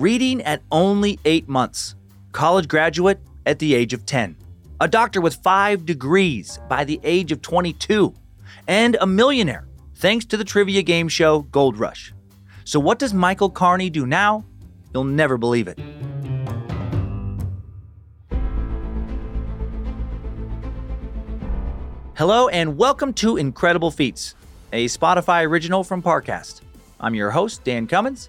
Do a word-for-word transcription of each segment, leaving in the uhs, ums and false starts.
reading at only eight months, college graduate at the age of ten, a doctor with five degrees by the age of twenty-two, and a millionaire thanks to the trivia game show Gold Rush. So what does Michael Kearney do now? You'll never believe it. Hello and welcome to Incredible Feats, a Spotify original from Parcast. I'm your host, Dan Cummins.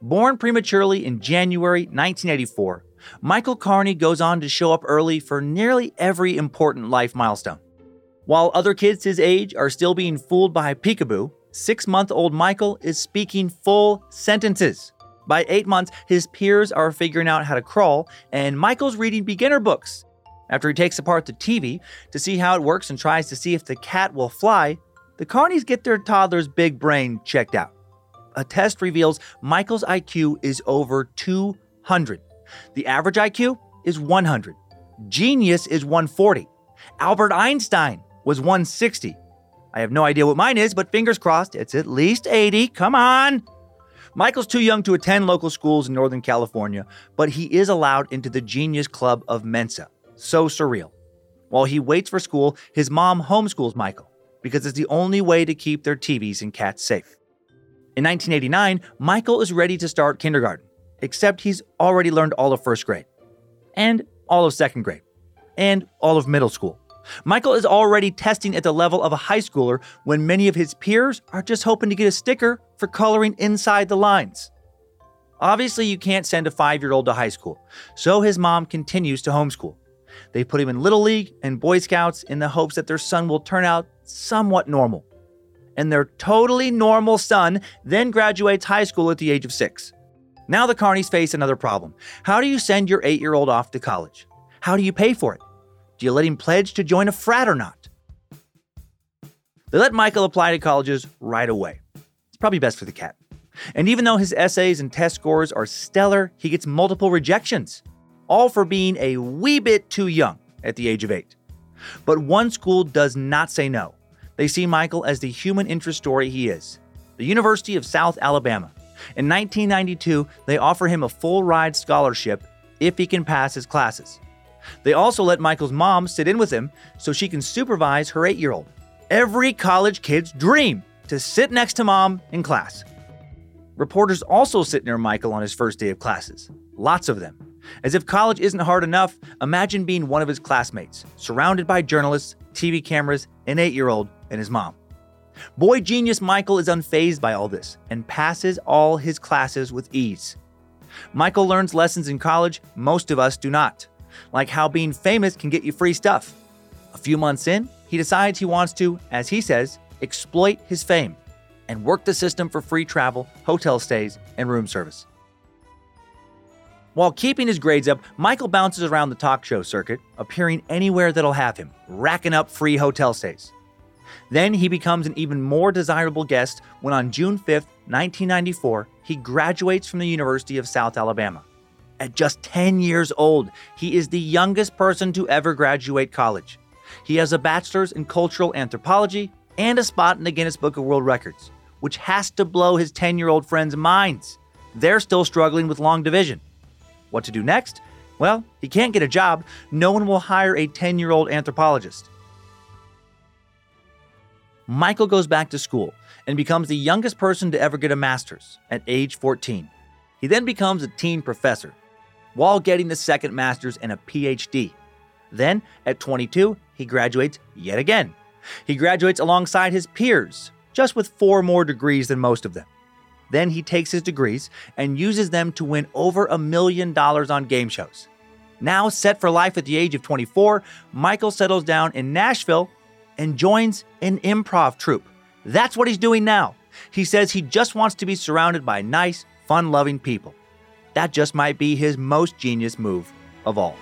Born prematurely in January nineteen eighty-four, Michael Kearney goes on to show up early for nearly every important life milestone. While other kids his age are still being fooled by peekaboo, six-month-old Michael is speaking full sentences. By eight months, his peers are figuring out how to crawl, and Michael's reading beginner books. After he takes apart the T V to see how it works and tries to see if the cat will fly, the Kearneys get their toddler's big brain checked out. A test reveals Michael's I Q is over two hundred. The average I Q is one hundred. Genius is one forty. Albert Einstein was one sixty. I have no idea what mine is, but fingers crossed, it's at least eighty. Come on! Michael's too young to attend local schools in Northern California, but he is allowed into the Genius Club of Mensa. So surreal. While he waits for school, his mom homeschools Michael because it's the only way to keep their T Vs and cats safe. In nineteen eighty-nine, Michael is ready to start kindergarten, except he's already learned all of first grade, and all of second grade, and all of middle school. Michael is already testing at the level of a high schooler when many of his peers are just hoping to get a sticker for coloring inside the lines. Obviously, you can't send a five-year-old to high school, so his mom continues to homeschool. They put him in Little League and Boy Scouts in the hopes that their son will turn out somewhat normal. And their totally normal son then graduates high school at the age of six. Now the Kearneys face another problem. How do you send your eight-year-old off to college? How do you pay for it? Do you let him pledge to join a frat or not? They let Michael apply to colleges right away. It's probably best for the cat. And even though his essays and test scores are stellar, he gets multiple rejections, all for being a wee bit too young at the age of eight. But one school does not say no. They see Michael as the human interest story he is, the University of South Alabama. In nineteen ninety-two, they offer him a full-ride scholarship if he can pass his classes. They also let Michael's mom sit in with him so she can supervise her eight-year-old. Every college kid's dream, to sit next to mom in class. Reporters also sit near Michael on his first day of classes. Lots of them. As if college isn't hard enough, imagine being one of his classmates, surrounded by journalists, T V cameras, an eight-year-old, and his mom. Boy genius Michael is unfazed by all this and passes all his classes with ease. Michael learns lessons in college most of us do not, like how being famous can get you free stuff. A few months in, he decides he wants to, as he says, exploit his fame and work the system for free travel, hotel stays, and room service. While keeping his grades up, Michael bounces around the talk show circuit, appearing anywhere that'll have him, racking up free hotel stays. Then he becomes an even more desirable guest when on June fifth, nineteen ninety-four, he graduates from the University of South Alabama. At just ten years old, he is the youngest person to ever graduate college. He has a bachelor's in cultural anthropology and a spot in the Guinness Book of World Records, which has to blow his ten-year-old friends' minds. They're still struggling with long division. What to do next? Well, he can't get a job. No one will hire a ten-year-old anthropologist. Michael goes back to school and becomes the youngest person to ever get a master's at age fourteen. He then becomes a teen professor while getting the second master's and a P H D. Then, at twenty-two, he graduates yet again. He graduates alongside his peers, just with four more degrees than most of them. Then he takes his degrees and uses them to win over a million dollars on game shows. Now set for life at the age of twenty-four, Michael settles down in Nashville and joins an improv troupe. That's what he's doing now. He says he just wants to be surrounded by nice, fun-loving people. That just might be his most genius move of all.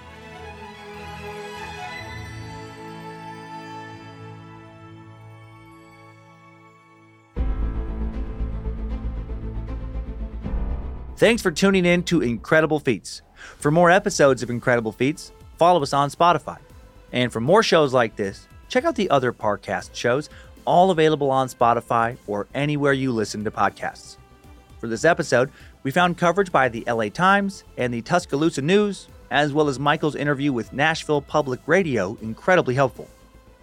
Thanks for tuning in to Incredible Feats. For more episodes of Incredible Feats, follow us on Spotify. And for more shows like this, check out the other Parcast shows, all available on Spotify or anywhere you listen to podcasts. For this episode, we found coverage by the L A Times and the Tuscaloosa News, as well as Michael's interview with Nashville Public Radio, incredibly helpful.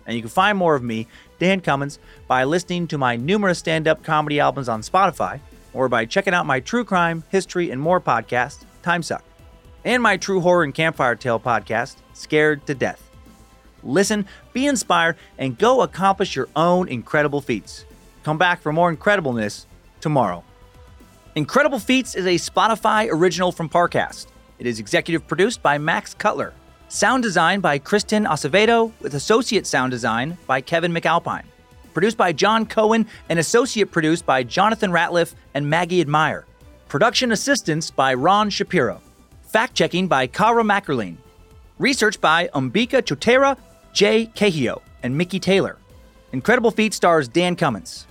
And you can find more of me, Dan Cummins, by listening to my numerous stand-up comedy albums on Spotify, or by checking out my true crime, history, and more podcast, Time Suck, and my true horror and campfire tale podcast, Scared to Death. Listen, be inspired, and go accomplish your own incredible feats. Come back for more incredibleness tomorrow. Incredible Feats is a Spotify original from Parcast. It is executive produced by Max Cutler. Sound design by Kristen Acevedo, with associate sound design by Kevin McAlpine. Produced by John Cohen and associate produced by Jonathan Ratliff and Maggie Admire. Production assistance by Ron Shapiro. Fact-checking by Kara MacErlen. Research by Umbika Chotera, Jay Cahio, and Mickey Taylor. Incredible Feats stars Dan Cummins.